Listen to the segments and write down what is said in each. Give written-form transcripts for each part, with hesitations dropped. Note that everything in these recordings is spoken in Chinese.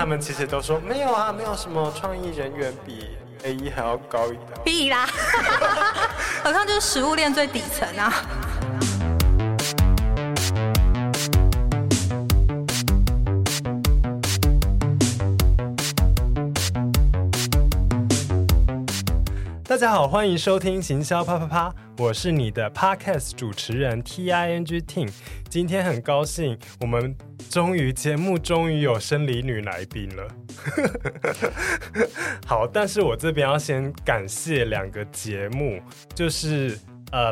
他们其实都说没有啊，没有什么创意人员比 AE 还要高一档。必啦，好像就是食物链最底层啊。大家好，欢迎收听行销啪啪啪，我是你的 Podcast 主持人 Ting Ting。今天很高兴，我们节目终于有生理女来宾了。好，但是我这边要先感谢两个节目，就是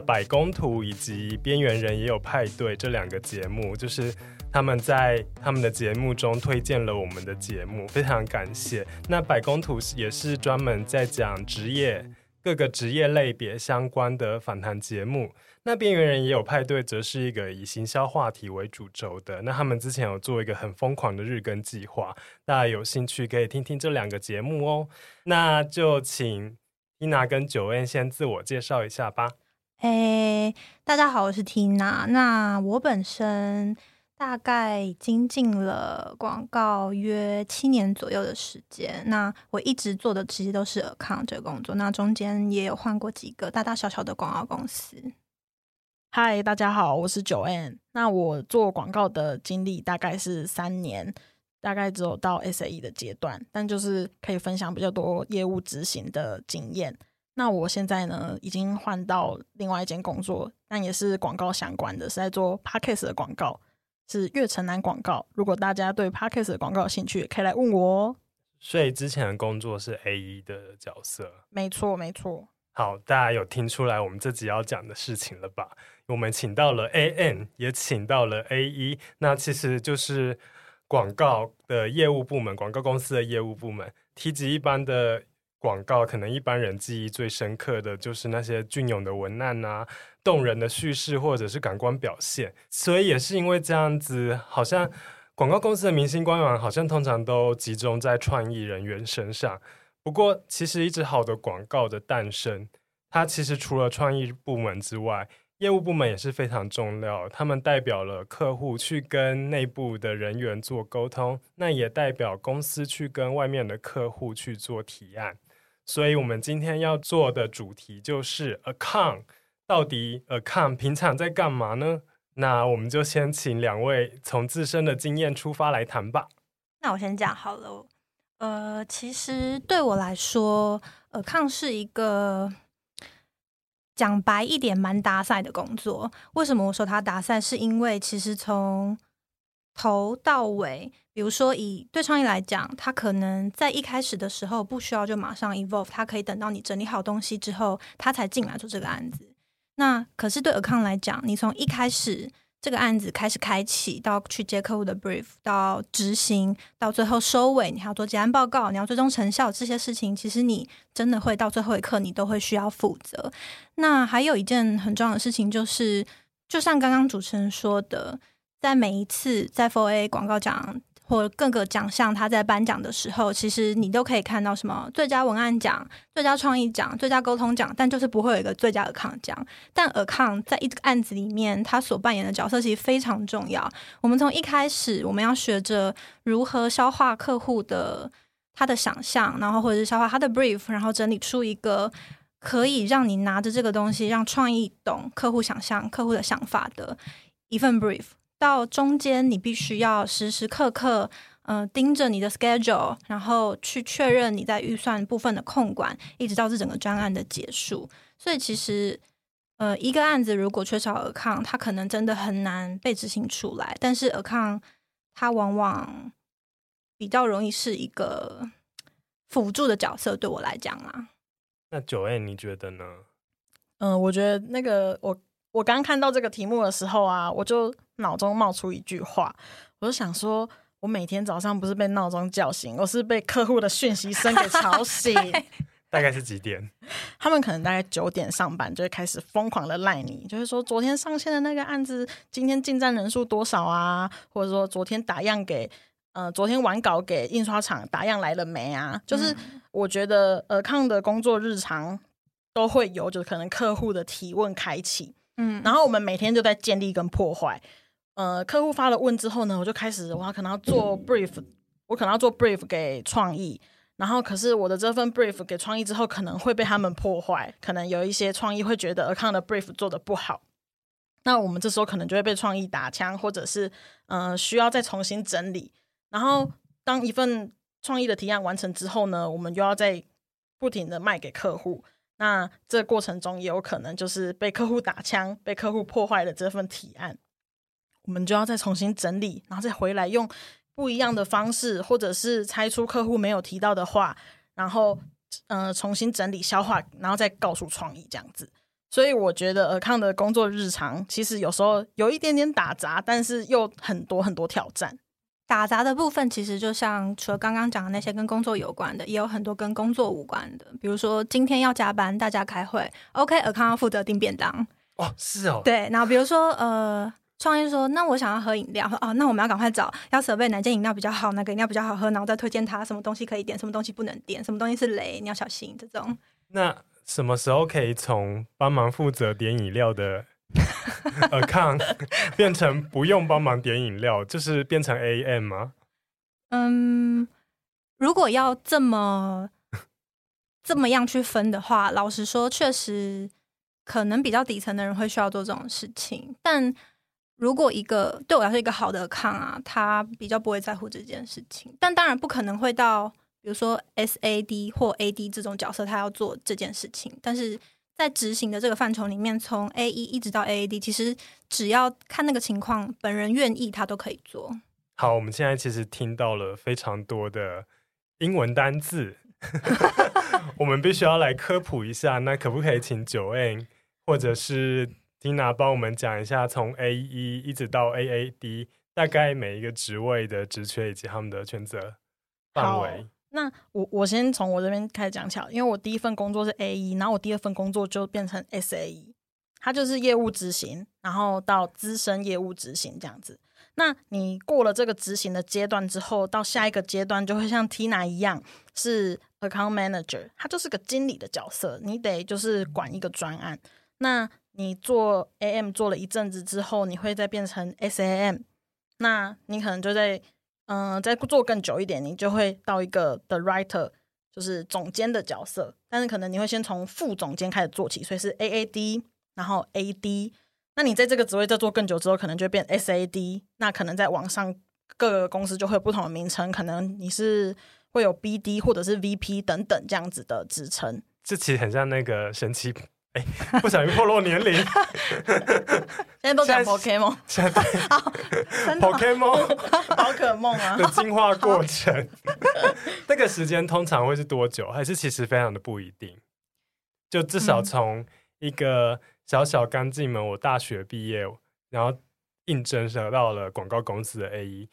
百工图以及边缘人也有派对这两个节目，就是他们在他们的节目中推荐了我们的节目，非常感谢。那百工图也是专门在讲职业各个职业类别相关的访谈节目，那边缘人也有派对则是一个以行销话题为主轴的，那他们之前有做一个很疯狂的日更计划，大家有兴趣可以听听这两个节目哦。那就请 Tina 跟 Joanne 先自我介绍一下吧。大家好，我是 Tina。 那我本身大概已经进了广告约7年左右的时间，那我一直做的其实都是 account 这个工作，那中间也有换过几个大大小小的广告公司。嗨，大家好，我是 Joanne。 那我做广告的经历大概是3年，大概只有到 SAE 的阶段，但就是可以分享比较多业务执行的经验。那我现在呢已经换到另外一间工作，但也是广告相关的，是在做 Podcast 的广告，是月城南广告。如果大家对 Podcast 的广告有兴趣，可以来问我哦。所以之前的工作是 AE 的角色。没错没错。好，大家有听出来我们这集要讲的事情了吧？我们请到了 AM， 也请到了 AE， 那其实就是广告的业务部门，广告公司的业务部门。提及一般的广告，可能一般人记忆最深刻的就是那些隽永的文案啊，动人的叙事，或者是感官表现。所以也是因为这样子，好像广告公司的明星官网好像通常都集中在创意人员身上。不过其实一支好的广告的诞生，它其实除了创意部门之外，业务部门也是非常重要，他们代表了客户去跟内部的人员做沟通，那也代表公司去跟外面的客户去做提案。所以我们今天要做的主题就是 account， 到底 account 平常在干嘛呢？那我们就先请两位从自身的经验出发来谈吧。那我先讲好了。其实对我来说 account 是一个讲白一点蛮打赛的工作。为什么我说它打赛，是因为其实从头到尾，比如说以对创意来讲，它可能在一开始的时候不需要就马上 evolve， 它可以等到你整理好东西之后，它才进来做这个案子。那可是对 account 来讲，你从一开始这个案子开始开启，到去接客户的 brief， 到执行，到最后收尾，你还要做结案报告，你要追踪成效，这些事情其实你真的会到最后一刻你都会需要负责。那还有一件很重要的事情就是，就像刚刚主持人说的，在每一次在 4A 广告奖或各个奖项他在颁奖的时候，其实你都可以看到什么最佳文案奖、最佳创意奖、最佳沟通奖，但就是不会有一个最佳 account 奖。但 account 在一个案子里面他所扮演的角色其实非常重要。我们从一开始我们要学着如何消化客户的他的想象，然后或者是消化他的 brief， 然后整理出一个可以让你拿着这个东西让创意懂客户想象、客户的想法的一份 brief，到中间你必须要时时刻刻盯着你的 schedule， 然后去确认你在预算部分的控管，一直到这整个专案的结束。所以其实一个案子如果缺少 account， 它可能真的很难被执行出来，但是 account 它往往比较容易是一个辅助的角色，对我来讲啦。那 Joanne 你觉得呢？我觉得那个我刚看到这个题目的时候啊，我就脑中冒出一句话，我就想说我每天早上不是被闹钟叫醒，我是被客户的讯息声给吵醒。大概是几点？他们可能大概9点上班就会开始疯狂的赖你，就是说昨天上线的那个案子今天进站人数多少啊，或者说昨天打样给昨天完稿给印刷厂打样来了没啊。就是我觉得account的工作日常都会有就可能客户的提问开启，然后我们每天就在建立跟破坏。客户发了问之后呢，我就开始我可能要做 brief 我可能要做 brief 给创意，然后可是我的这份 brief 给创意之后可能会被他们破坏，可能有一些创意会觉得 account 的 brief 做得不好，那我们这时候可能就会被创意打枪，或者是需要再重新整理。然后当一份创意的提案完成之后呢，我们又要再不停的卖给客户，那这过程中也有可能就是被客户打枪，被客户破坏了这份提案，我们就要再重新整理，然后再回来用不一样的方式，或者是拆出客户没有提到的话，然后重新整理消化，然后再告诉创意这样子。所以我觉得account的工作日常其实有时候有一点点打杂，但是又很多很多挑战。打杂的部分其实就像除了刚刚讲的那些跟工作有关的，也有很多跟工作无关的，比如说今天要加班大家开会 OK，account 要负责订便当。哦，是哦。对，然后比如说创意说那我想要喝饮料，哦，那我们要赶快找要设备哪间饮料比较好，哪个饮料比较好喝，然后再推荐他什么东西可以点，什么东西不能点，什么东西是雷，你要小心这种。那什么时候可以从帮忙负责点饮料的account 变成不用帮忙点饮料，就是变成 AM 吗？嗯，如果要这么样去分的话，老实说确实可能比较底层的人会需要做这种事情，但如果一个对我来说一个好的account啊，他比较不会在乎这件事情，但当然不可能会到比如说 SAD 或 AD 这种角色他要做这件事情，但是在执行的这个范畴里面，从 AE 一直到 AAD 其实只要看那个情况本人愿意他都可以做。好，我们现在其实听到了非常多的英文单字我们必须要来科普一下，那可不可以请Joanne或者是 Tina 帮我们讲一下从 AE 一直到 AAD 大概每一个职位的职缺以及他们的权责范围？那 我先从我这边开始讲起来，因为我第一份工作是 AE， 然后我第二份工作就变成 SAE， 它就是业务执行，然后到资深业务执行这样子。那你过了这个执行的阶段之后，到下一个阶段就会像 Tina 一样是 Account Manager， 它就是个经理的角色，你得就是管一个专案。那你做 AM 做了一阵子之后，你会再变成 SAM， 那你可能就在再做更久一点，你就会到一个的 writer， 就是总监的角色，但是可能你会先从副总监开始做起，所以是 AAD 然后 AD， 那你在这个职位再做更久之后可能就会变 SAD， 那可能在网上各个公司就会有不同的名称，可能你是会有 BD 或者是 VP 等等这样子的职称。这其实很像那个神奇不小心暴露年龄现在都讲 Pokemon， 宝可梦啊的进化过程那个时间通常会是多久，还是其实非常的不一定？就至少从一个小小刚进门，我大学毕业然后应征得到了广告公司的 AE，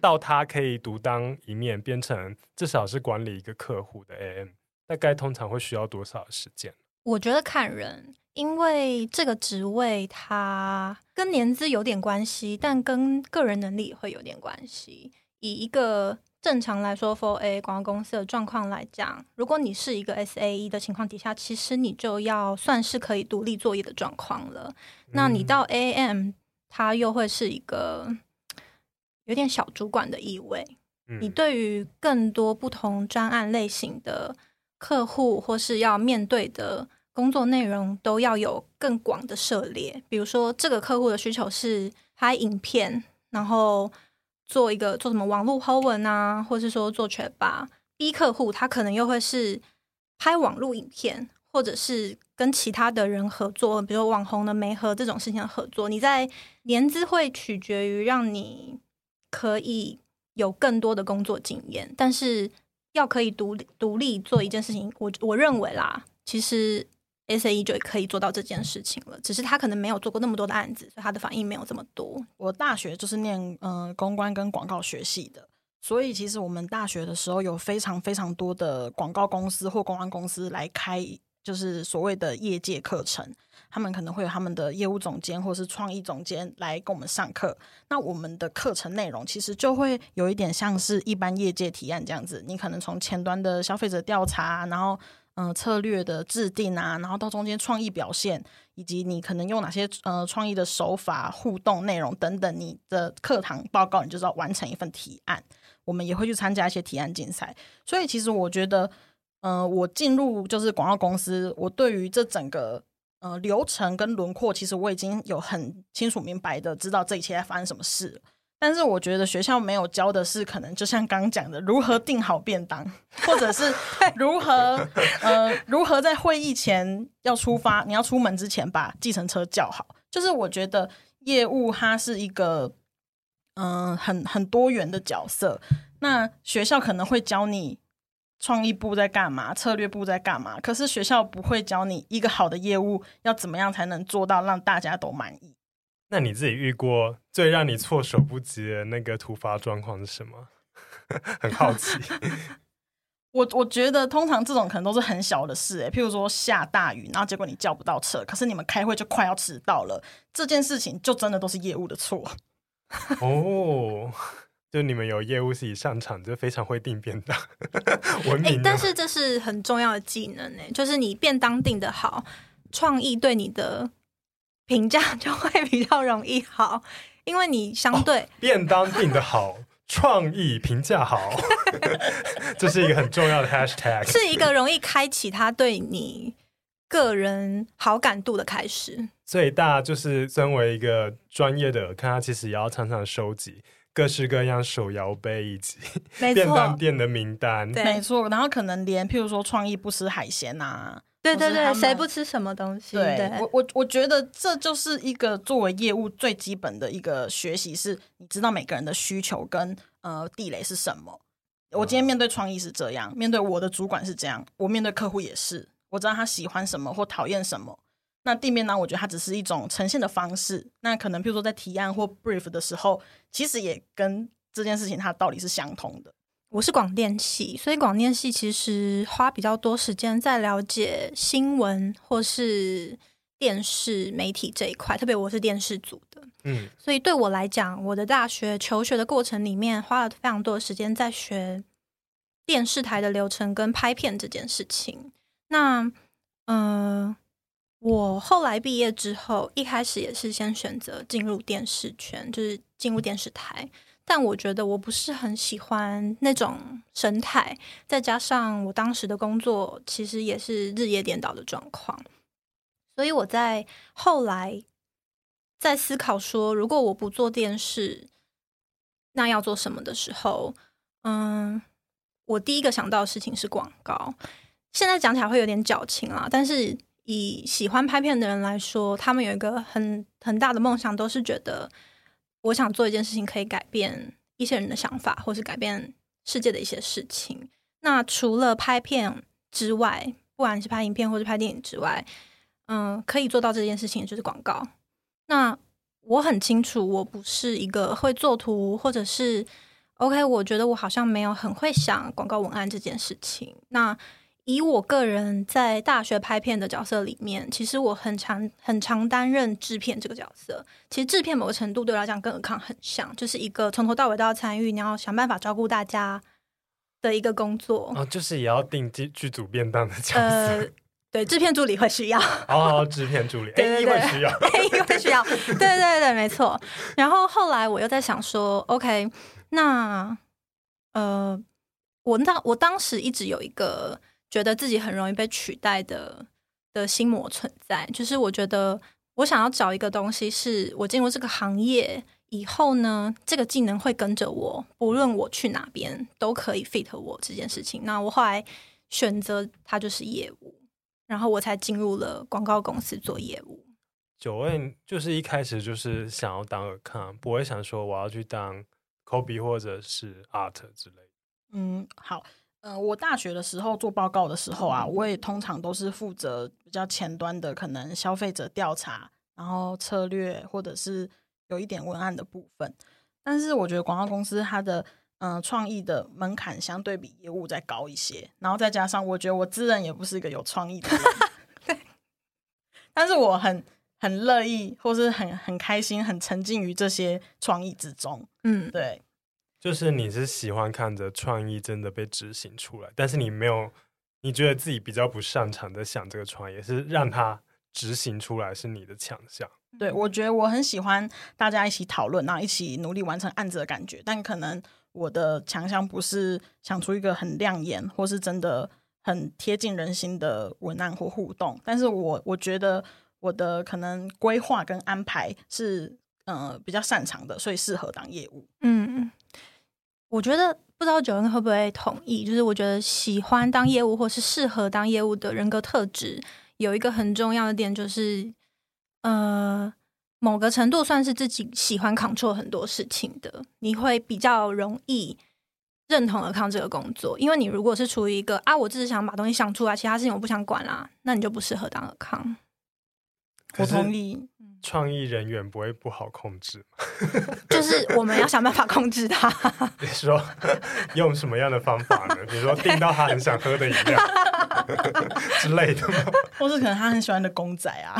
到他可以独当一面变成至少是管理一个客户的 AM， 大概通常会需要多少时间？我觉得看人，因为这个职位它跟年资有点关系，但跟个人能力会有点关系。以一个正常来说 4A 广告公司的状况来讲，如果你是一个 SAE 的情况底下，其实你就要算是可以独立作业的状况了。那你到 AM 它又会是一个有点小主管的意味，你对于更多不同专案类型的客户或是要面对的工作内容都要有更广的涉猎，比如说这个客户的需求是拍影片，然后做什么网络 po 文啊，或是说做全吧。B 客户他可能又会是拍网络影片，或者是跟其他的人合作，比如说网红的媒合这种事情的合作。你在年资会取决于让你可以有更多的工作经验，但是要可以独立做一件事情，我认为啦，其实 SAE 就可以做到这件事情了，只是他可能没有做过那么多的案子，所以他的反应没有这么多。我大学就是念公关跟广告学系的，所以其实我们大学的时候有非常非常多的广告公司或公关公司来开就是所谓的业界课程，他们可能会有他们的业务总监或是创意总监来跟我们上课。那我们的课程内容其实就会有一点像是一般业界提案这样子，你可能从前端的消费者调查，然后策略的制定啊，然后到中间创意表现，以及你可能用哪些创意的手法、互动内容等等，你的课堂报告你就是要完成一份提案。我们也会去参加一些提案竞赛。所以其实我觉得我进入就是广告公司，我对于这整个流程跟轮廓，其实我已经有很清楚明白的知道这一切在发生什么事了。但是我觉得学校没有教的是，可能就像刚讲的，如何订好便当，或者是如何在会议前要出发，你要出门之前把计程车叫好。就是我觉得业务它是一个很多元的角色。那学校可能会教你创意部在干嘛，策略部在干嘛，可是学校不会教你一个好的业务要怎么样才能做到让大家都满意。那你自己遇过最让你措手不及的那个突发状况是什么？很好奇。我觉得通常这种可能都是很小的事、譬如说下大雨，然后结果你叫不到车，可是你们开会就快要迟到了，这件事情就真的都是业务的错。哦，就你们有业务自己上场就非常会订便当文明、但是这是很重要的技能、就是你便当订得好，创意对你的评价就会比较容易好，因为你相对、便当订得好创意评价好这是一个很重要的 hashtag， 是一个容易开启它对你个人好感度的开始。最大就是身为一个专业的看，他其实也要常常收集各式各样手摇杯以及便当店的名单。对，没错。然后可能连譬如说创意不吃海鲜啊，对对对，谁不吃什么东西。对，对，我觉得这就是一个作为业务最基本的一个学习，是你知道每个人的需求跟地雷是什么。我今天面对创意是这样，面对我的主管是这样，我面对客户也是，我知道他喜欢什么或讨厌什么。那订便当我觉得它只是一种呈现的方式，那可能譬如说在提案或 brief 的时候，其实也跟这件事情它道理是相同的。我是广电系，所以广电系其实花比较多时间在了解新闻或是电视媒体这一块，特别我是电视组的、所以对我来讲，我的大学求学的过程里面花了非常多的时间在学电视台的流程跟拍片这件事情。那我后来毕业之后，一开始也是先选择进入电视圈，就是进入电视台，但我觉得我不是很喜欢那种生态，再加上我当时的工作其实也是日夜颠倒的状况，所以我在后来在思考说，如果我不做电视，那要做什么的时候，我第一个想到的事情是广告。现在讲起来会有点矫情啦，但是以喜欢拍片的人来说，他们有一个很大的梦想，都是觉得我想做一件事情可以改变一些人的想法，或是改变世界的一些事情。那除了拍片之外，不管是拍影片或是拍电影之外，可以做到这件事情就是广告。那我很清楚我不是一个会做图，或者是 OK 我觉得我好像没有很会想广告文案这件事情。那以我个人在大学拍片的角色里面，其实我很常担任制片这个角色。其实制片某个程度对我来讲跟account很像，就是一个从头到尾都要参与，你要想办法照顾大家的一个工作。就是也要订剧组便当的角色。对，制片助理会需要。制片助理AE会需要AE会需要，对对对，没错。然后后来我又在想说 OK， 那我当时一直有一个觉得自己很容易被取代的心魔存在，就是我觉得我想要找一个东西，是我进入这个行业以后呢，这个技能会跟着我，不论我去哪边都可以 fit 我这件事情。那我后来选择它就是业务，然后我才进入了广告公司做业务。Joanne就是一开始就是想要当 account， 不会想说我要去当 copy 或者是 art 之类的。好。我大学的时候做报告的时候啊，我也通常都是负责比较前端的，可能消费者调查，然后策略或者是有一点文案的部分。但是我觉得广告公司它的创意的门槛相对比业务再高一些，然后再加上我觉得我自认也不是一个有创意的人对，但是我很乐意，或是很开心，很沉浸于这些创意之中。对。就是你是喜欢看着创意真的被执行出来，但是你觉得自己比较不擅长的想这个创意，是让它执行出来是你的强项。对，我觉得我很喜欢大家一起讨论然后一起努力完成案子的感觉，但可能我的强项不是想出一个很亮眼或是真的很贴近人心的文案或互动，但是我觉得我的可能规划跟安排是比较擅长的，所以适合当业务。嗯，我觉得不知道Joanne会不会同意，就是我觉得喜欢当业务或是适合当业务的人格特质有一个很重要的点，就是某个程度算是自己喜欢 control 很多事情的，你会比较容易认同而抗这个工作。因为你如果是处于一个我只是想把东西想出来，其他事情我不想管啦，那你就不适合当而抗。我同意，创意人员不会不好控制吗？就是我们要想办法控制他。你说用什么样的方法呢？比如说订到他很想喝的饮料之类的吗？或是可能他很喜欢的公仔啊。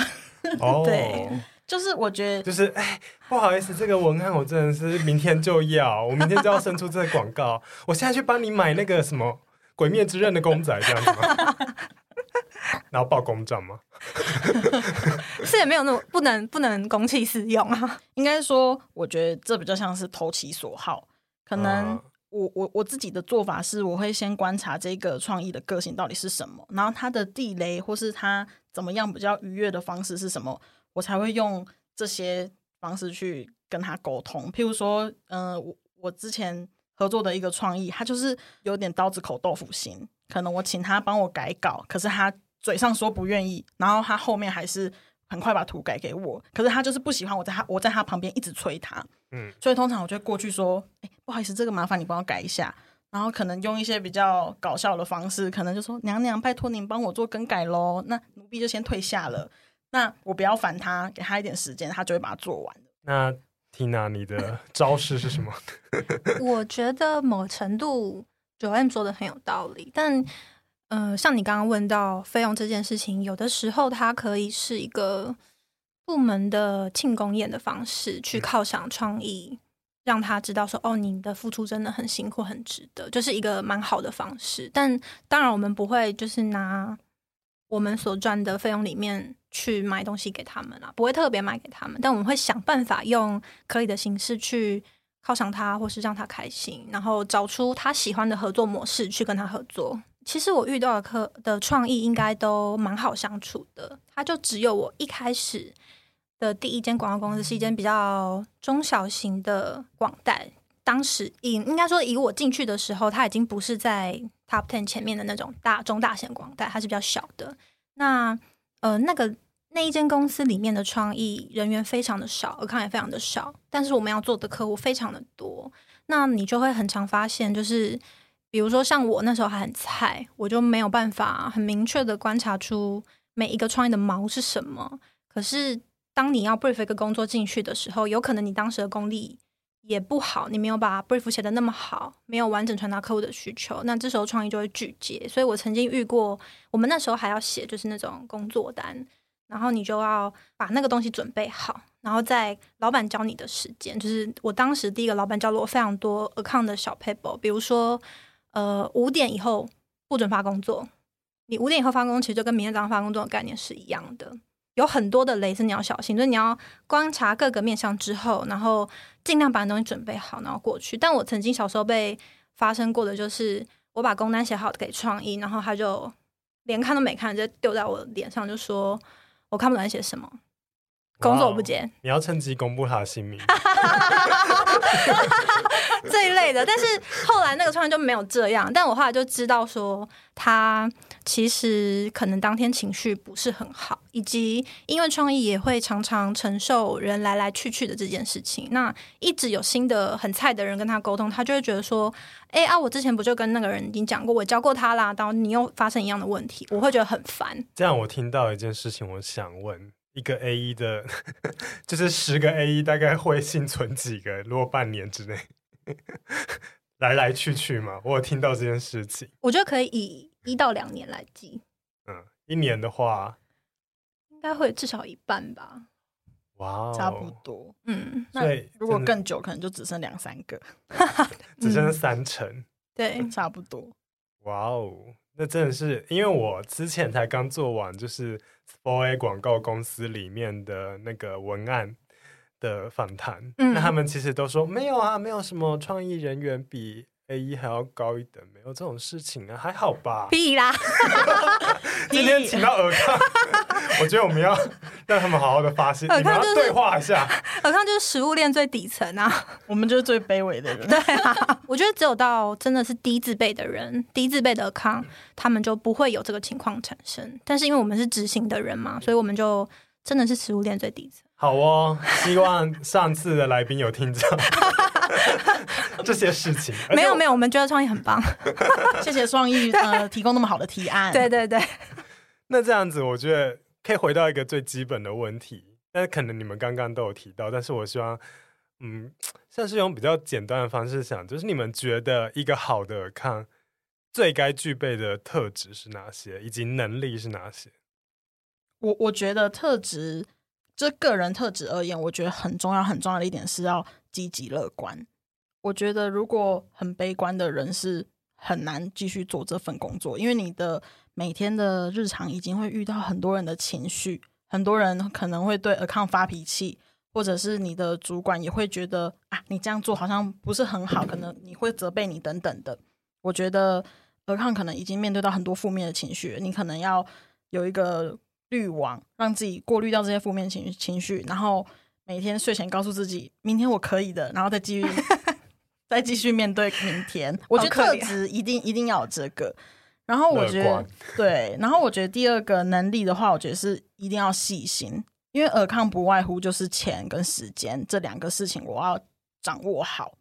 对，就是我觉得就是不好意思，这个文案我真的是明天就要，我明天就要生出这个广告，我现在去帮你买那个什么鬼灭之刃的公仔这样子吗？然后报公账吗？是也没有那么不能公器私用啊。应该说我觉得这比较像是投其所好，可能我自己的做法是我会先观察这个创意的个性到底是什么，然后他的地雷或是他怎么样比较愉悦的方式是什么，我才会用这些方式去跟他沟通。譬如说我之前合作的一个创意，他就是有点刀子口豆腐心，可能我请他帮我改稿，可是他嘴上说不愿意，然后他后面还是很快把图改给我，可是他就是不喜欢我在他旁边一直催他。所以通常我就过去说不好意思，这个麻烦你帮我改一下，然后可能用一些比较搞笑的方式，可能就说娘娘拜托您帮我做更改咯，那奴婢就先退下了，那我不要烦他，给他一点时间，他就会把它做完。那 Tina 你的招式是什么？我觉得某程度 Joanne 说的很有道理，但像你刚刚问到费用这件事情，有的时候它可以是一个部门的庆功宴的方式去犒赏创意，让他知道说你的付出真的很辛苦很值得，就是一个蛮好的方式。但当然我们不会就是拿我们所赚的费用里面去买东西给他们啦，不会特别买给他们，但我们会想办法用可以的形式去犒赏他或是让他开心，然后找出他喜欢的合作模式去跟他合作。其实我遇到的创意应该都蛮好相处的，它就只有我一开始的第一间广告公司是一间比较中小型的广代，当时应该说以我进去的时候，它已经不是在 Top 10 前面的那种中大型广代，它是比较小的。那那一间公司里面的创意人员非常的少，而抗也非常的少，但是我们要做的客户非常的多，那你就会很常发现就是。比如说像我那时候还很菜，我就没有办法很明确的观察出每一个创意的毛是什么，可是当你要 brief 一个工作进去的时候，有可能你当时的功力也不好，你没有把 brief 写得那么好，没有完整传达客户的需求，那这时候创意就会拒接。所以我曾经遇过，我们那时候还要写就是那种工作单，然后你就要把那个东西准备好，然后在老板教你的时间，就是我当时第一个老板教了我非常多 account 的小 paper， 比如说5点以后不准发工作，你5点以后发工作其实就跟明天早上发工作的概念是一样的，有很多的雷是你要小心，就是你要观察各个面向之后，然后尽量把你东西准备好然后过去。但我曾经小时候被发生过的就是我把工单写好给创意，然后他就连看都没看就丢在我脸上，就说我看不懂你写什么，工作我不接。Wow， 你要趁机公布他的姓名这一类的。但是后来那个创意就没有这样，但我后来就知道说他其实可能当天情绪不是很好，以及因为创意也会常常承受人来来去去的这件事情，那一直有新的很菜的人跟他沟通，他就会觉得说我之前不就跟那个人已经讲过，我教过他啦，然后你又发生一样的问题，我会觉得很烦。这样我听到一件事情，我想问一个 AE 的就是10个 AE 大概会幸存几个，如果半年之内来来去去嘛，我有听到这件事情。我觉得可以以1到2年来计，1年的话应该会至少一半吧。哇，差不多。那如果更久可能就只剩2-3个只剩3成。对，差不多。哇哦，那真的是，因为我之前才刚做完就是 4A 广告公司里面的那个文案的访谈，那他们其实都说没有啊，没有什么创意人员比AE 还要高一等，没有这种事情啊，还好吧？屁啦！今天请到尔康，我觉得我们要让他们好好的发泄，你们要对话一下。尔康就是食物链最底层啊，我们就是最卑微的人。对啊，我觉得只有到真的是低字辈的人，低字辈的尔康，他们就不会有这个情况产生。但是因为我们是执行的人嘛，所以我们就真的是食物链最底层。好哦，希望上次的来宾有听到这些事情。没有没有，我们觉得创意很棒，谢谢创意提供那么好的提案。对对对。那这样子，我觉得可以回到一个最基本的问题，但可能你们刚刚都有提到，但是我希望，像是用比较简单的方式想，就是你们觉得一个好的看最该具备的特质是哪些，以及能力是哪些？我觉得特质。就个人特质而言，我觉得很重要很重要的一点是要积极乐观。我觉得如果很悲观的人是很难继续做这份工作，因为你的每天的日常已经会遇到很多人的情绪，很多人可能会对 account 发脾气，或者是你的主管也会觉得啊，你这样做好像不是很好，可能你会责备你等等的。我觉得 account 可能已经面对到很多负面的情绪，你可能要有一个滤网，让自己过滤掉这些负面情绪，然后每天睡前告诉自己明天我可以的，然后再继续再继续面对明天。我觉得特质一定要有这个。然后我觉得对，然后我觉得第二个能力的话，我觉得是一定要细心，因为尔康不外乎就是钱跟时间这两个事情我要掌握好，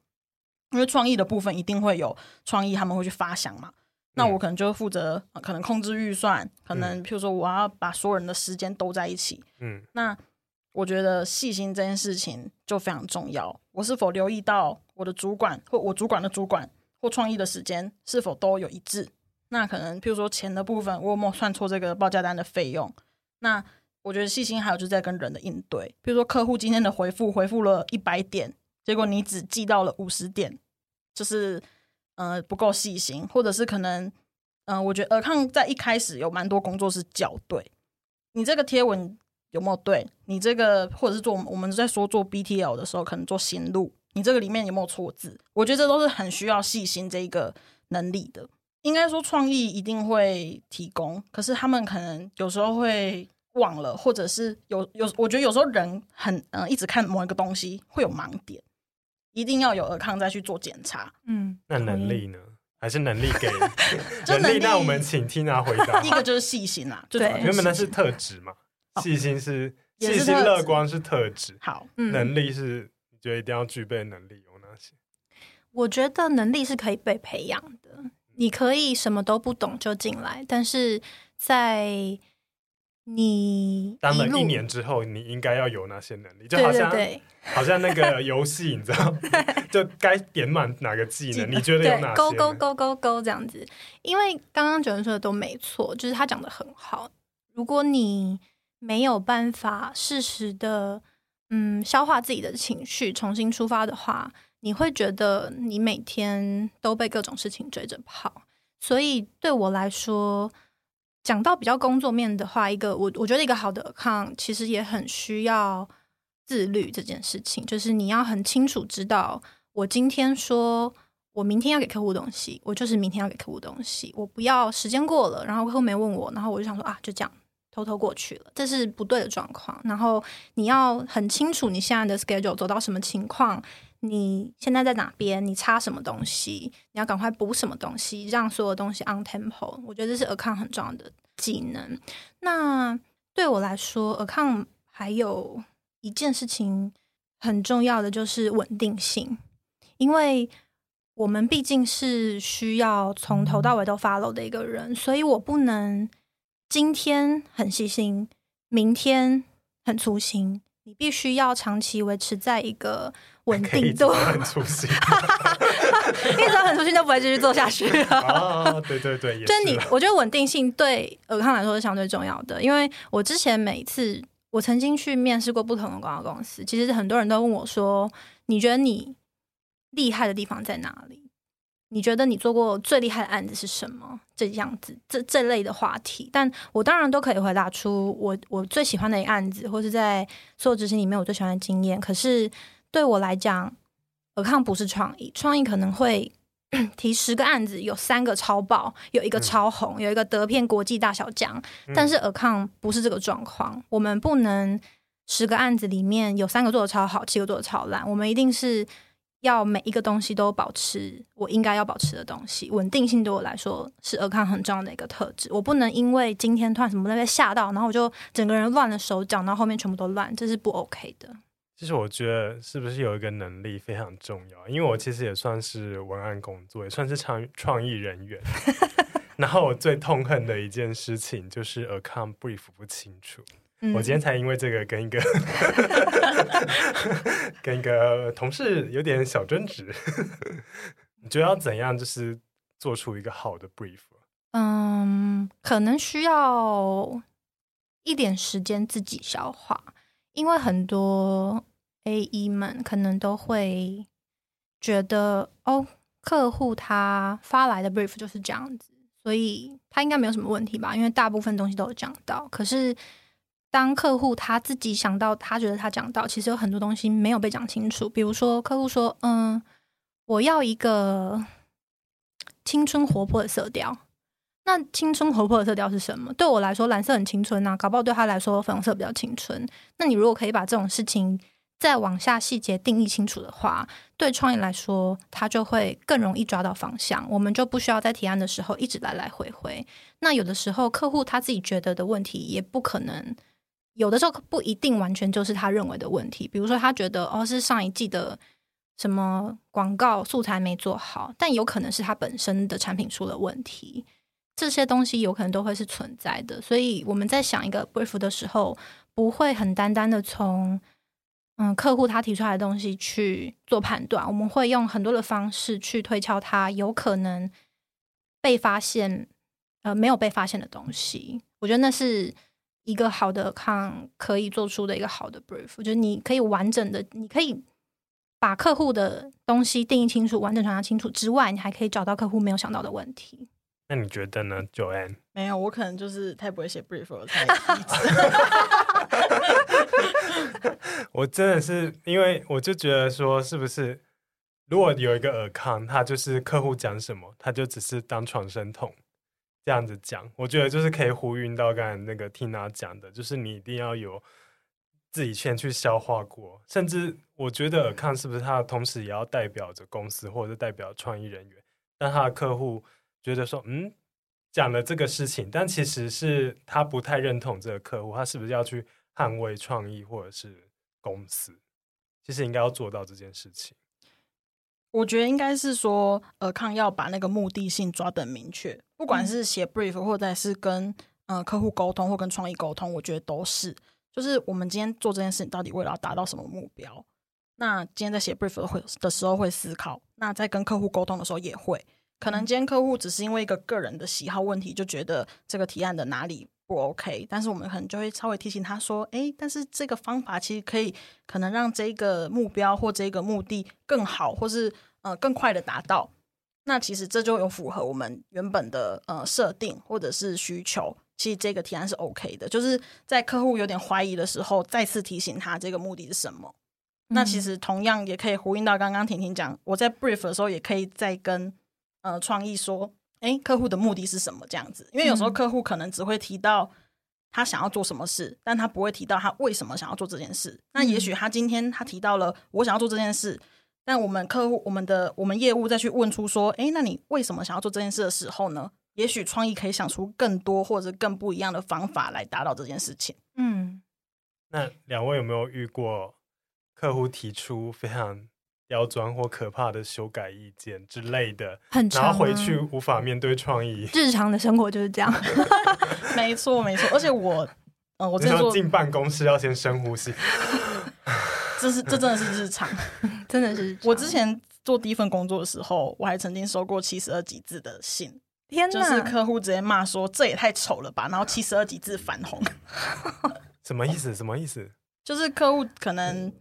因为创意的部分一定会有创意他们会去发想嘛，那我可能就负责可能控制预算，可能譬如说我要把所有人的时间兜在一起。那我觉得细心这件事情就非常重要，我是否留意到我的主管或我主管的主管或创意的时间是否都有一致。那可能譬如说钱的部分，我有没有算错这个报价单的费用。那我觉得细心还有就是在跟人的应对，譬如说客户今天的回复了100点，结果你只记到了50点，就是不够细心，或者是可能我觉得尔康在一开始有蛮多工作是校对，你这个贴文有没有对，你这个或者是做我们在说做 BTL 的时候可能做行路，你这个里面有没有错字，我觉得这都是很需要细心这一个能力的。应该说创意一定会提供，可是他们可能有时候会忘了，或者是我觉得有时候人很一直看某一个东西会有盲点，一定要有尔康再去做检查。那能力呢？还是能力给能力？那我们请 Tina 回答。一个就是细心啦，对，原本那是特质嘛，细心是细心，乐观是特质。好，能力是你觉得一定要具备的能力有哪些？我觉得能力是可以被培养的，你可以什么都不懂就进来，但是在你当了1年之后，你应该要有那些能力，就好像那个游戏，你知道，就该点满哪个技能，你觉得有哪些？勾勾勾勾勾这样子。因为刚刚Joanne说的都没错，就是他讲的很好。如果你没有办法适时的消化自己的情绪，重新出发的话，你会觉得你每天都被各种事情追着跑。所以对我来说，讲到比较工作面的话，我觉得一个好的account其实也很需要自律这件事情，就是你要很清楚知道，我今天说我明天要给客户东西，我就是明天要给客户东西，我不要时间过了，然后客户没问我，然后我就想说啊，就这样偷偷过去了，这是不对的状况。然后你要很清楚你现在的 schedule 走到什么情况，你现在在哪边，你差什么东西，你要赶快补什么东西，让所有东西 on tempo。 我觉得这是 account 很重要的技能。那对我来说 account 还有一件事情很重要的就是稳定性，因为我们毕竟是需要从头到尾都 follow 的一个人，所以我不能今天很细心，明天很粗心，你必须要长期维持在一个稳定度。很粗心，一直很粗心就不会继续做下去了。啊，对对对，也是。就是我觉得稳定性对尔康来说是相对重要的，因为我之前每一次我曾经去面试过不同的广告公司，其实很多人都问我说，你觉得你厉害的地方在哪里？你觉得你做过最厉害的案子是什么？这样子这类的话题，但我当然都可以回答出我最喜欢的一个案子，或是在所有执行里面我最喜欢的经验。可是对我来讲，account不是创意，创意可能会提10个案子，有3个超爆，有一个超红，有一个得遍国际大小奖。但是account不是这个状况，我们不能10个案子里面有3个做的超好，7个做的超烂，我们一定是要每一个东西都保持我应该要保持的东西。稳定性对我来说是account很重要的一个特质，我不能因为今天突然什么那边吓到，然后我就整个人乱了手脚，然后后面全部都乱，这是不 OK 的。其实我觉得是不是有一个能力非常重要，因为我其实也算是文案工作，也算是创意人员然后我最痛恨的一件事情就是 account brief 不清楚。我今天才因为这个跟一个同事有点小争执你觉得要怎样就是做出一个好的 brief？ 可能需要一点时间自己消化，因为很多 AE 们可能都会觉得哦，客户他发来的 brief 就是这样子，所以他应该没有什么问题吧，因为大部分东西都有讲到。可是当客户他自己想到他觉得他讲到，其实有很多东西没有被讲清楚。比如说客户说我要一个青春活泼的色调，那青春活泼的色调是什么？对我来说蓝色很青春啊，搞不好对他来说粉红色比较青春。那你如果可以把这种事情再往下细节定义清楚的话，对创意来说它就会更容易抓到方向，我们就不需要在提案的时候一直来回回。那有的时候客户他自己觉得的问题也不可能，有的时候不一定完全就是他认为的问题。比如说他觉得是上一季的什么广告素材没做好，但有可能是他本身的产品出了问题，这些东西有可能都会是存在的。所以我们在想一个 brief 的时候，不会很单单的从客户他提出来的东西去做判断，我们会用很多的方式去推敲他有可能被发现没有被发现的东西。我觉得那是一个好的account可以做出的一个好的 brief， 就是你可以完整的，你可以把客户的东西定义清楚，完整传达清楚之外，你还可以找到客户没有想到的问题。那你觉得呢 Joanne？ 没有，我可能就是太不会写 brief 了我真的是，因为我就觉得说是不是如果有一个account他就是客户讲什么他就只是当传声筒这样子讲，我觉得就是可以呼应到刚才那个 Tina 讲的，就是你一定要有自己先去消化过。甚至我觉得account是不是他同时也要代表着公司或者是代表创意人员，让他的客户觉得说讲了这个事情，但其实是他不太认同这个客户，他是不是要去捍卫创意或者是公司，其实应该要做到这件事情。我觉得应该是说account要把那个目的性抓得明确，不管是写 brief 或者是跟客户沟通或跟创意沟通，我觉得都是就是我们今天做这件事情到底为了要达到什么目标。那今天在写 brief 的时候会思考，那在跟客户沟通的时候也会，可能今天客户只是因为一个个人的喜好问题就觉得这个提案的哪里不 OK， 但是我们可能就会稍微提醒他说但是这个方法其实可能让这个目标或这个目的更好，或是更快的达到。那其实这就有符合我们原本的设定或者是需求，其实这个提案是 OK 的，就是在客户有点怀疑的时候再次提醒他这个目的是什么。那其实同样也可以呼应到刚刚婷婷讲，我在 brief 的时候也可以再跟创意说客户的目的是什么这样子。因为有时候客户可能只会提到他想要做什么事，但他不会提到他为什么想要做这件事。那也许他今天他提到了我想要做这件事，但我们客户我们业务再去问出说那你为什么想要做这件事的时候呢，也许创意可以想出更多或者更不一样的方法来达到这件事情。那两位有没有遇过客户提出非常刁钻或可怕的修改意见之类的，然后回去无法面对创意？日常的生活就是这样没错没错。而且我真的说进办公室要先深呼吸这真的是日常真的是日常。我之前做第一份工作的时候，我还曾经收过72几字的信。天哪，就是客户直接骂说这也太丑了吧，然后72几字反红什么意思什么意思？就是客户可能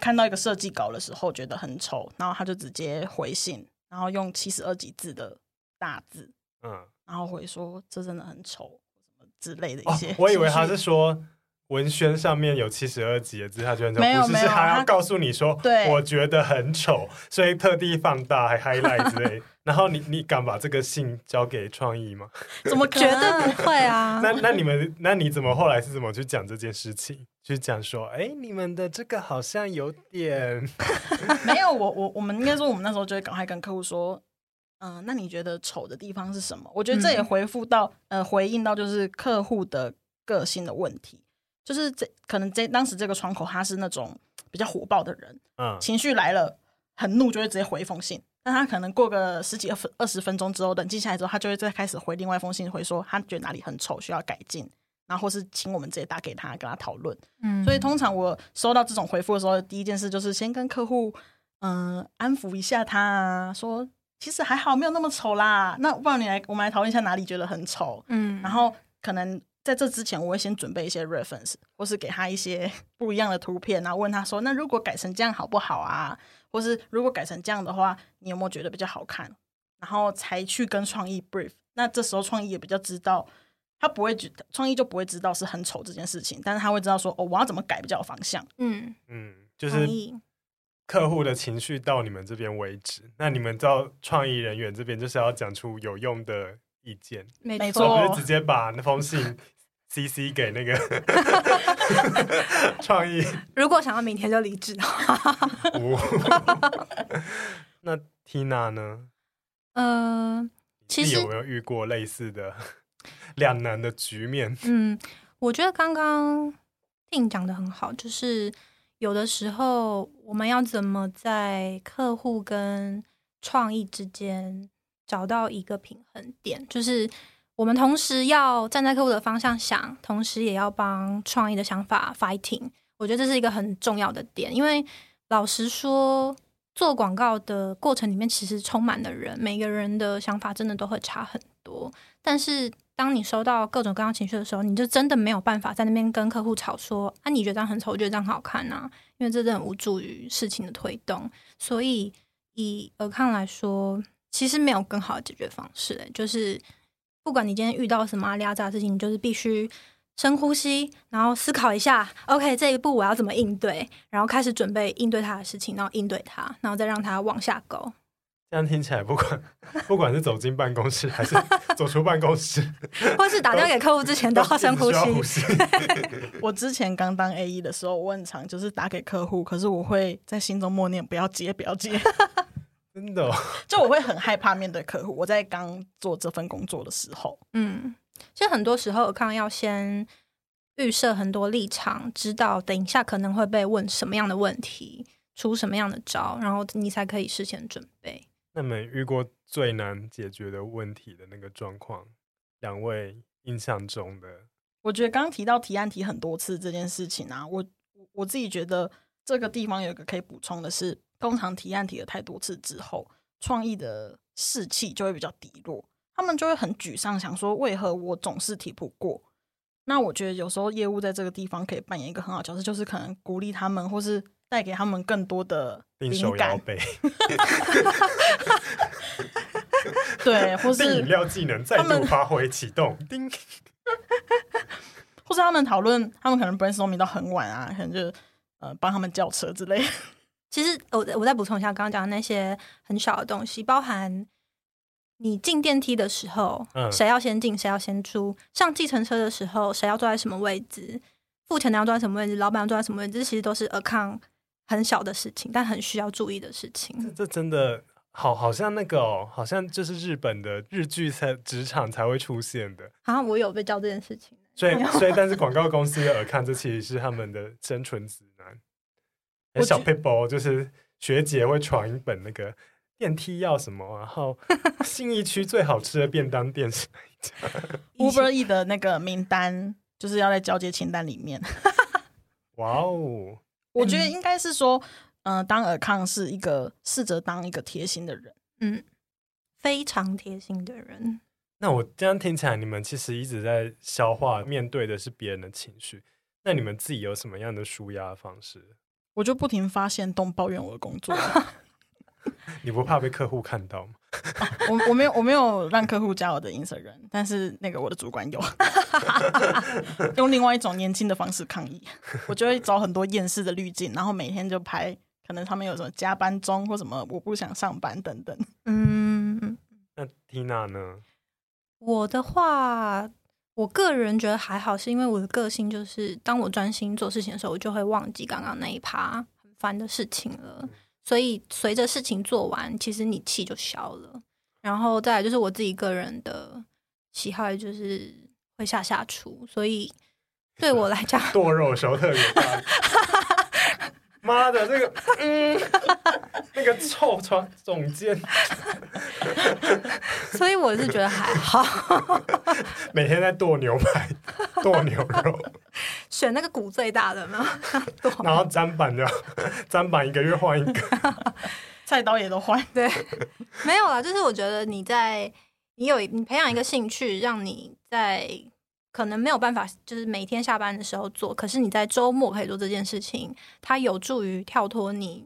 看到一个设计稿的时候觉得很丑，然后他就直接回信，然后用72几字的大字，嗯，然后回说这真的很丑什么之类的一些、哦、我以为他是说文宣上面有72集的字，他居然就不是他要告诉你说我觉得很丑，所以特地放大还 highlight 之类然后 你敢把这个信交给创意吗？怎么绝对不会啊那你怎么后来是怎么去讲这件事情，去讲说哎，你们的这个好像有点没有，我们应该说我们那时候就会赶快跟客户说那你觉得丑的地方是什么？我觉得这也回应到就是客户的个性的问题，就是可能当时这个窗口他是那种比较火爆的人，情绪来了很怒就会直接回一封信，但他可能过个十几20分钟之后冷静下来之后，他就会再开始回另外一封信，回说他觉得哪里很丑需要改进，然后或是请我们直接打给他跟他讨论。所以通常我收到这种回复的时候，第一件事就是先跟客户安抚一下他啊，说其实还好没有那么丑啦，那不然我们来讨论一下哪里觉得很丑。然后可能在这之前我会先准备一些 reference 或是给他一些不一样的图片，然后问他说那如果改成这样好不好啊，或是如果改成这样的话你有没有觉得比较好看，然后才去跟创意 brief。 那这时候创意也比较知道，他不会创意就不会知道是很丑这件事情，但是他会知道说哦，我要怎么改比较有方向。就是客户的情绪到你们这边为止，那你们到创意人员这边就是要讲出有用的意见，没错，我不是直接把那封信 CC 给那个创意。如果想要明天就离职的话那 Tina 呢？其实有没有遇过类似的两难的局面？我觉得刚刚Ting讲得很好，就是有的时候我们要怎么在客户跟创意之间找到一个平衡点，就是我们同时要站在客户的方向想，同时也要帮创意的想法 fighting。 我觉得这是一个很重要的点，因为老实说做广告的过程里面其实充满了人，每个人的想法真的都会差很多，但是当你收到各种各样情绪的时候，你就真的没有办法在那边跟客户吵说啊，你觉得这样很丑，我觉得这样好看啊，因为这真的无助于事情的推动。所以以account来说其实没有更好的解决方式，就是不管你今天遇到什么阿里阿扎的事情，你就是必须深呼吸，然后思考一下 OK 这一步我要怎么应对，然后开始准备应对他的事情，然后应对他，然后再让他往下go。这样听起来不管是走进办公室还是走出办公室或是打电话给客户之前都要深呼吸我之前刚当 AE 的时候我很常就是打给客户，可是我会在心中默念不要接不要接真的、哦、就我会很害怕面对客户，我在刚做这份工作的时候。其实很多时候account要先预设很多立场，知道等一下可能会被问什么样的问题，出什么样的招，然后你才可以事先准备。那么遇过最难解决的问题的那个状况，两位印象中的？我觉得刚刚提到提案提很多次这件事情啊，我自己觉得这个地方有一个可以补充的是，通常提案提了太多次之后，创意的士气就会比较低落，他们就会很沮丧，想说为何我总是提不过。那我觉得有时候业务在这个地方可以扮演一个很好的角色，就是可能鼓励他们或是带给他们更多的灵感，定手摇对，或是饮料技能再度发挥启动叮或是他们讨论，他们可能 brainstorming 到很晚啊，可能就帮他们叫车之类的。其实我再补充一下刚刚讲的那些很小的东西，包含你进电梯的时候谁要先进谁要先出，上计程车的时候谁要坐在什么位置，付钱的要坐在什么位置，老板要坐在什么位置，这其实都是account很小的事情但很需要注意的事情。这真的好像那个好像就是日本的日剧职场才会出现的。啊，我有被教这件事情，所以但是广告公司的account这其实是他们的生存指南。小 people 就是学姐会传一本那个电梯要什么，然后信义区最好吃的便当店是哪一家Uber E 的那个名单，就是要在交接清单里面。哇哦！我觉得应该是说，当account是一个试着当一个贴心的人，非常贴心的人。那我这样听起来，你们其实一直在消化面对的是别人的情绪，那你们自己有什么样的抒压方式？我就不停发现动抱怨我的工作你不怕被客户看到吗？哦，我没有让客户加我的 Instagram， 但是那个我的主管有用另外一种年轻的方式抗议。我就会找很多厌世的滤镜，然后每天就拍可能他们有什么加班中或什么我不想上班等等。嗯，那 Tina 呢？我的话，我个人觉得还好，是因为我的个性就是当我专心做事情的时候，我就会忘记刚刚那一趴很烦的事情了，所以随着事情做完，其实你气就消了。然后再来就是我自己个人的喜好，就是会下厨，所以对我来讲剁肉熟特别大。妈的，这个那个臭床总监，所以我是觉得还好。每天在剁牛排、剁牛肉，选那个骨最大的嘛。然后砧板就砧板一个月换一个，菜刀也都换。对，没有啦，就是我觉得你培养一个兴趣，让你在可能没有办法就是每天下班的时候做，可是你在周末可以做这件事情，它有助于跳脱你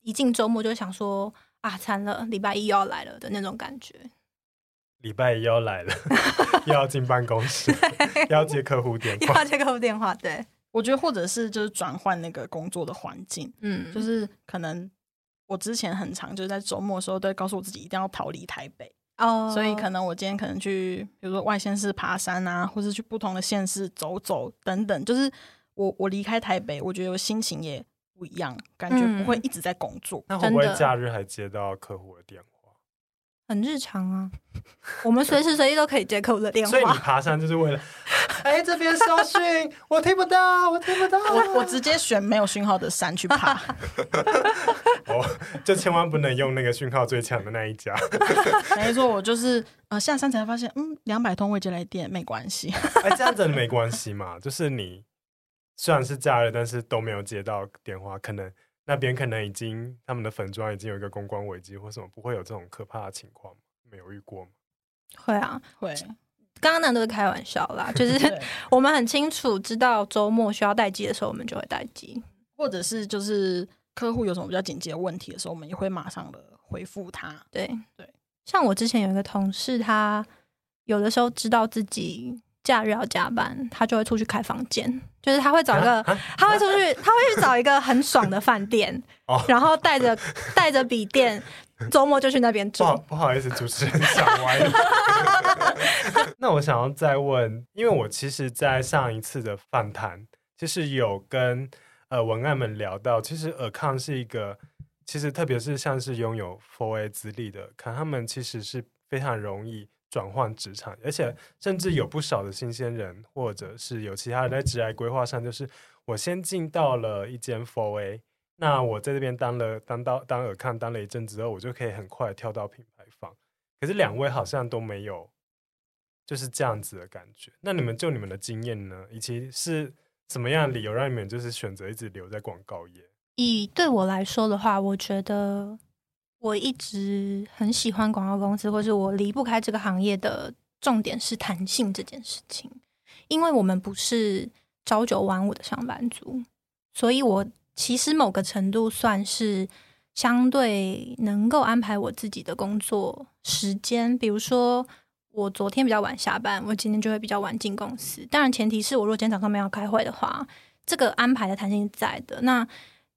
一进周末就想说啊惨了，礼拜一又要来了的那种感觉。礼拜一又要来了又要进办公室又要接客户电话又要接客户电话。对，我觉得或者是就是转换那个工作的环境。嗯，就是可能我之前很常就是在周末的时候都会告诉我自己一定要逃离台北。所以可能我今天可能去比如说外县市爬山啊，或是去不同的县市走走等等，就是我离开台北，我觉得我心情也不一样，感觉不会一直在工作。那会不会假日还接到客户的电话？很日常啊，我们随时随地都可以接客户的电话。所以你爬山就是为了哎这边收讯我听不到我听不到，我直接选没有讯号的山去爬。就千万不能用那个讯号最强的那一家。没错，我就是下山才发现200通未接来电，没关系。哎，这样子没关系嘛，就是你虽然是假日，但是都没有接到电话，可能那边可能已经他们的粉专已经有一个公关危机或什么，不会有这种可怕的情况吗？没有遇过吗？会啊，会。刚刚那都是开玩笑啦，就是我们很清楚知道周末需要待机的时候，我们就会待机，或者是就是客户有什么比较紧急的问题的时候，我们也会马上的回复他。对，像我之前有一个同事，他有的时候知道自己假日要加班，他就会出去开房间，就是他会找一个，他会去找一个很爽的饭店，然后带着笔电，周末就去那边住。不好意思，主持人想歪了。那我想要再问，因为我其实，在上一次的饭谈，就是有跟文案们聊到，其实Account是一个，其实特别是像是拥有 4A 资历的，看他们其实是非常容易转换职场，而且甚至有不少的新鲜人或者是有其他人在职涯规划上，就是我先进到了一间 4A， 那我在这边当Account当了一阵子之后，我就可以很快跳到品牌方。可是两位好像都没有就是这样子的感觉，那你们就你们的经验呢，以及是怎么样的理由让你们就是选择一直留在广告业？对我来说的话，我觉得我一直很喜欢广告公司，或是我离不开这个行业的重点是弹性这件事情。因为我们不是朝九晚五的上班族，所以我其实某个程度算是相对能够安排我自己的工作时间。比如说我昨天比较晚下班，我今天就会比较晚进公司。当然前提是我如果今天早上没有开会的话，这个安排的弹性在的。那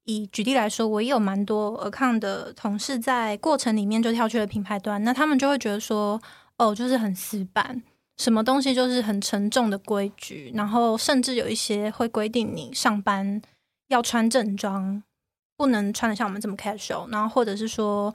以举例来说，我也有蛮多account的同事在过程里面就跳去了品牌端，那他们就会觉得说就是很死板，什么东西就是很沉重的规矩，然后甚至有一些会规定你上班要穿正装，不能穿得像我们这么 casual， 然后或者是说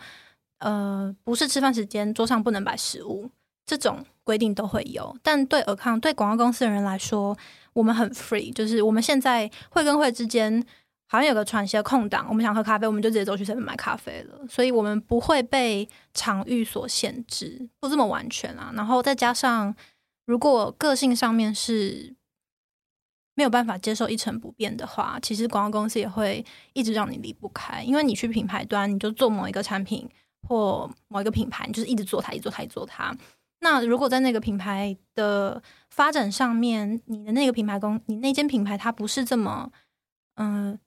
不是吃饭时间桌上不能摆食物，这种规定都会有。但对account对广告公司的人来说，我们很 free， 就是我们现在会跟会之间好像有个喘息的空档，我们想喝咖啡我们就直接走去 7-11 买咖啡了，所以我们不会被场域所限制，不这么完全啦。然后再加上如果个性上面是没有办法接受一成不变的话，其实广告公司也会一直让你离不开，因为你去品牌端你就做某一个产品或某一个品牌，你就是一直做它一直做它一直做它。那如果在那个品牌的发展上面，你的那个品牌你那间品牌它不是这么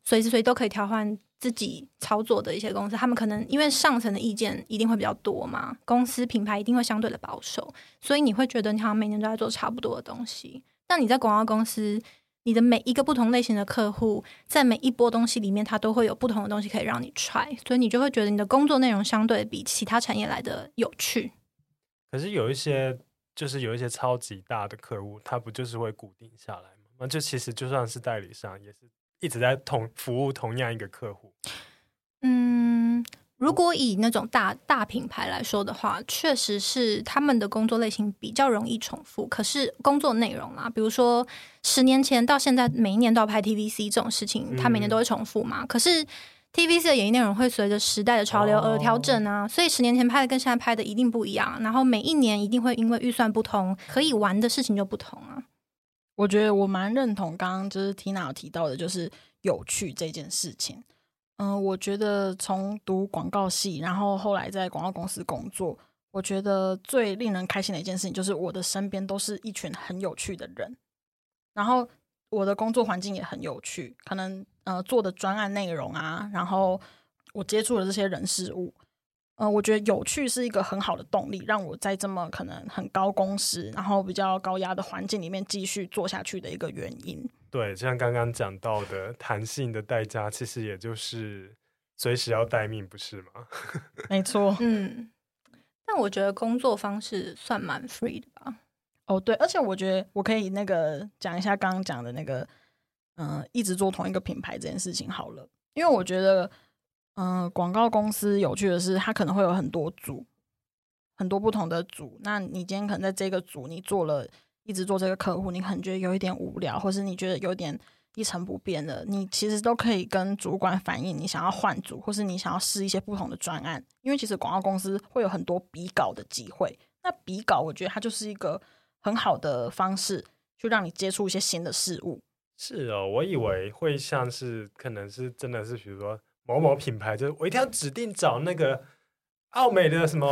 随时随地都可以调换自己操作的一些公司，他们可能因为上层的意见一定会比较多嘛，公司品牌一定会相对的保守，所以你会觉得你好像每年都在做差不多的东西。但你在广告公司，你的每一个不同类型的客户，在每一波东西里面，它都会有不同的东西可以让你 try， 所以你就会觉得你的工作内容相对比其他产业来的有趣。可是有一些，就是有一些超级大的客户，他不就是会固定下来吗？那就其实就算是代理商也是一直在服务同样一个客户。嗯，如果以那种 大品牌来说的话，确实是他们的工作类型比较容易重复，可是工作内容啦，比如说10年前到现在每一年都要拍 TVC 这种事情，他每年都会重复嘛，可是 TVC 的演艺内容会随着时代的潮流而调整啊，所以10年前拍的跟现在拍的一定不一样，然后每一年一定会因为预算不同，可以玩的事情就不同啊。我觉得我蛮认同刚刚就是 Tina 有提到的，就是有趣这件事情。我觉得从读广告系，然后后来在广告公司工作，我觉得最令人开心的一件事情就是我的身边都是一群很有趣的人，然后我的工作环境也很有趣，可能做的专案内容啊，然后我接触的这些人事物，我觉得有趣是一个很好的动力，让我在这么可能很高工时然后比较高压的环境里面继续做下去的一个原因。对，就像刚刚讲到的，弹性的代价其实也就是随时要待命，不是吗？没错。嗯，但我觉得工作方式算蛮 free 的吧。哦，对，而且我觉得我可以那个讲一下刚刚讲的那个一直做同一个品牌这件事情好了，因为我觉得广告公司有趣的是它可能会有很多组，很多不同的组，那你今天可能在这个组你做了一直做这个客户，你可能觉得有一点无聊，或是你觉得有点一成不变的，你其实都可以跟主管反映你想要换组，或是你想要试一些不同的专案，因为其实广告公司会有很多比稿的机会，那比稿我觉得它就是一个很好的方式去让你接触一些新的事物。是哦，我以为会像是可能是真的是比如说某某品牌，就是我一定要指定找那个奥美的什么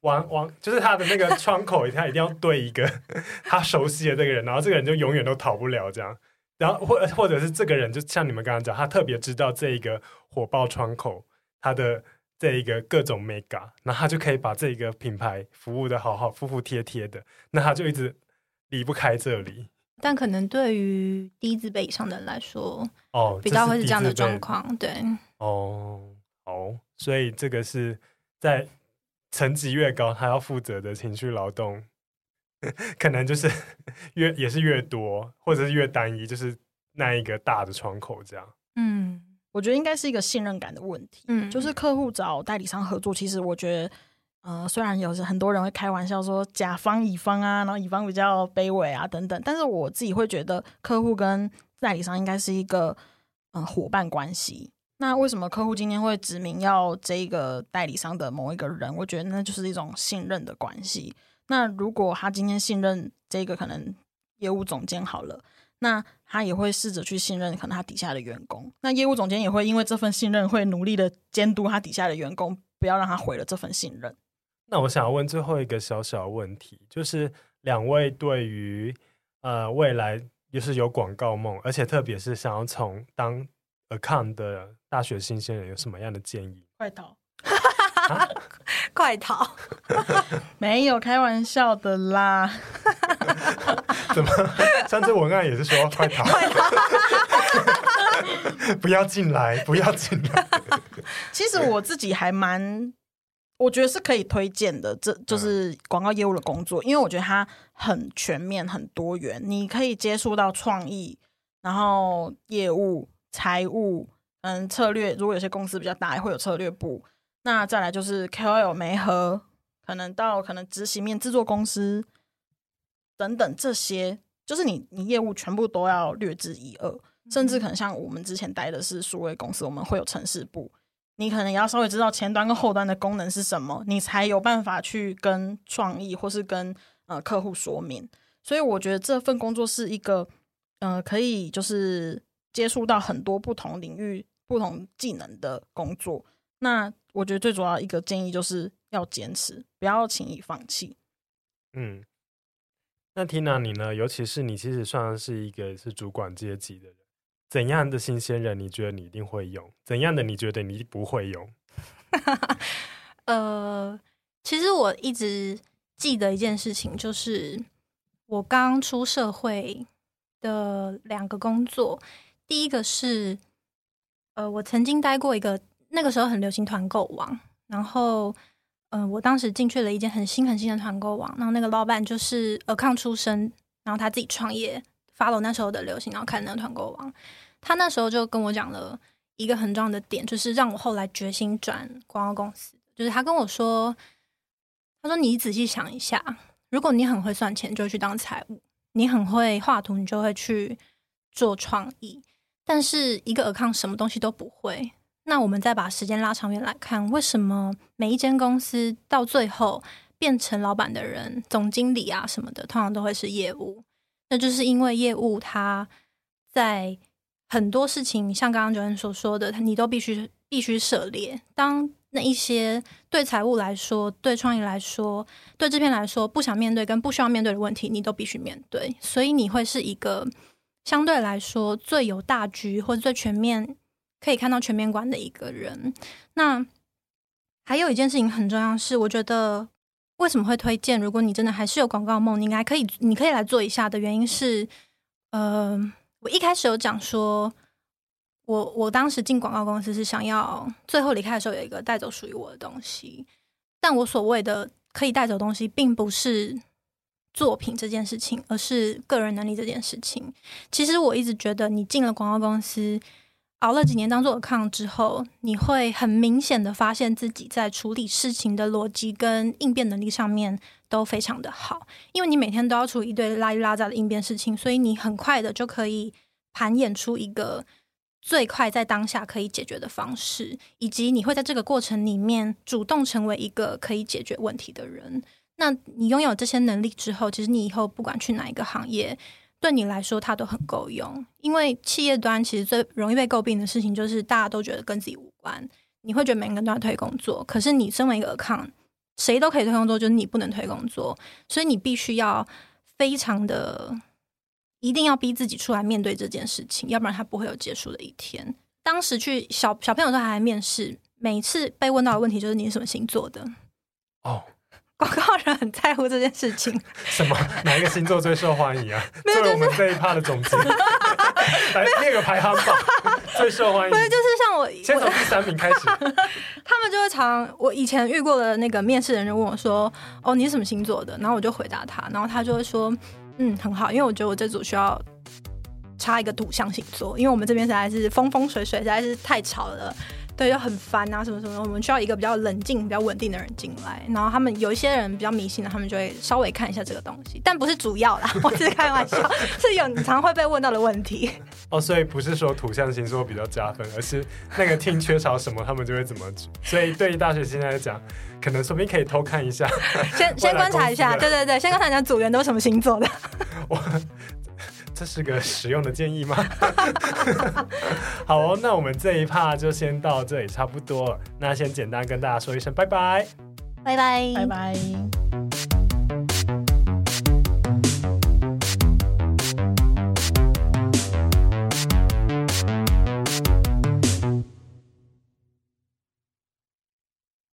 王，就是他的那个窗口他一定要对一个他熟悉的这个人，然后这个人就永远都逃不了这样，然后或者是这个人就像你们刚刚讲，他特别知道这一个火爆窗口他的这一个各种 mega， 然后他就可以把这个品牌服务的好好服服帖帖的，那他就一直离不开这里。但可能对于低字辈以上的人来说，哦，比较会是这样的状况。对，哦，所以这个是在层级越高，他要负责的情绪劳动可能就是也是越多，或者是越单一，就是那一个大的窗口这样。嗯，我觉得应该是一个信任感的问题。嗯，就是客户找代理商合作，其实我觉得虽然有很多人会开玩笑说甲方乙方啊，然后乙方比较卑微啊等等，但是我自己会觉得客户跟代理商应该是一个伙伴关系。那为什么客户今天会指名要这个代理商的某一个人，我觉得那就是一种信任的关系。那如果他今天信任这个可能业务总监好了，那他也会试着去信任可能他底下的员工，那业务总监也会因为这份信任会努力的监督他底下的员工，不要让他毁了这份信任。那我想要问最后一个小小问题，就是两位对于未来就是有广告梦，而且特别是想要从当 account 的大学新鲜人有什么样的建议？快逃快逃没有开玩笑的啦怎么上次文案也是说快逃不要进来不要进来其实我自己还蛮我觉得是可以推荐的，这就是广告业务的工作，因为我觉得它很全面很多元，你可以接触到创意，然后业务财务策略，如果有些公司比较大也会有策略部，那再来就是 KOL 媒合，可能到可能执行面制作公司等等，这些就是你业务全部都要略知一二，甚至可能像我们之前待的是数位公司，我们会有城市部，你可能也要稍微知道前端跟后端的功能是什么，你才有办法去跟创意或是跟客户说明。所以我觉得这份工作是一个可以就是接触到很多不同领域不同技能的工作。那我觉得最主要一个建议就是要坚持，不要轻易放弃。嗯，那 Tina 你呢？尤其是你其实算是一个是主管阶级的人，怎样的新鲜人你觉得你一定会用，怎样的你觉得你不会用？其实我一直记得一件事情，就是我刚出社会的2个工作。第一个是我曾经待过一个那个时候很流行团购网，然后我当时进去了一间很新的团购网，然后那个老板就是account出身，然后他自己创业 follow 那时候的流行，然后看那个团购网。他那时候就跟我讲了一个很重要的点，就是让我后来决心转广告公司。就是他跟我说，他说你仔细想一下，如果你很会算钱就会去当财务，你很会画图你就会去做创意，但是一个 account 什么东西都不会。那我们再把时间拉长远来看，为什么每一间公司到最后变成老板的人，总经理啊什么的，通常都会是业务？那就是因为业务他在很多事情，像刚刚Joanne所说的，你都必须涉猎。当那一些对财务来说、对创意来说、对制片来说不想面对跟不需要面对的问题，你都必须面对，所以你会是一个相对来说最有大局或者最全面，可以看到全面观的一个人。那还有一件事情很重要是，我觉得为什么会推荐，如果你真的还是有广告梦，你可以来做一下的原因是，我一开始有讲说我当时进广告公司是想要最后离开的时候有一个带走属于我的东西，但我所谓的可以带走的东西并不是作品这件事情，而是个人能力这件事情。其实我一直觉得你进了广告公司熬了几年当做 account 之后，你会很明显的发现自己在处理事情的逻辑跟应变能力上面都非常的好，因为你每天都要处理一堆拉里拉杂的应变事情，所以你很快的就可以盘演出一个最快在当下可以解决的方式，以及你会在这个过程里面主动成为一个可以解决问题的人。那你拥有这些能力之后，其实你以后不管去哪一个行业，对你来说它都很够用。因为企业端其实最容易被诟病的事情就是大家都觉得跟自己无关，你会觉得每个人都要推工作，可是你身为一个 account 谁都可以推工作，就是你不能推工作，所以你必须要非常的一定要逼自己出来面对这件事情，要不然它不会有结束的一天。当时去小朋友都还在面试，每次被问到的问题就是你是什么星座的哦，广告人很在乎这件事情。什么？哪一个星座最受欢迎啊？作为我们这一趴的总结，来列个排行榜，最受欢迎。不是，就是像我先从第3名开始。他们就会常，我以前遇过的那个面试人就问我说：“哦，你是什么星座的？”然后我就回答他，然后他就会说：“嗯，很好，因为我觉得我这组需要插一个土象星座，因为我们这边实在是风水实在是太吵了。”对，就很烦啊，什么什么，我们需要一个比较冷静、比较稳定的人进来。然后他们有一些人比较迷信的，他们就会稍微看一下这个东西，但不是主要啦，我是开玩笑，是有你常会被问到的问题。哦，所以不是说土象星座比较加分，而是那个team缺少什么，他们就会怎么举。所以对于大学生来讲，可能说不定可以偷看一下，先观察一下，对，先观察一下组员都是什么星座的。这是个实用的建议吗？好哦，那我们这一趴就先到这里差不多了。那先简单跟大家说一声拜拜，拜拜，拜拜。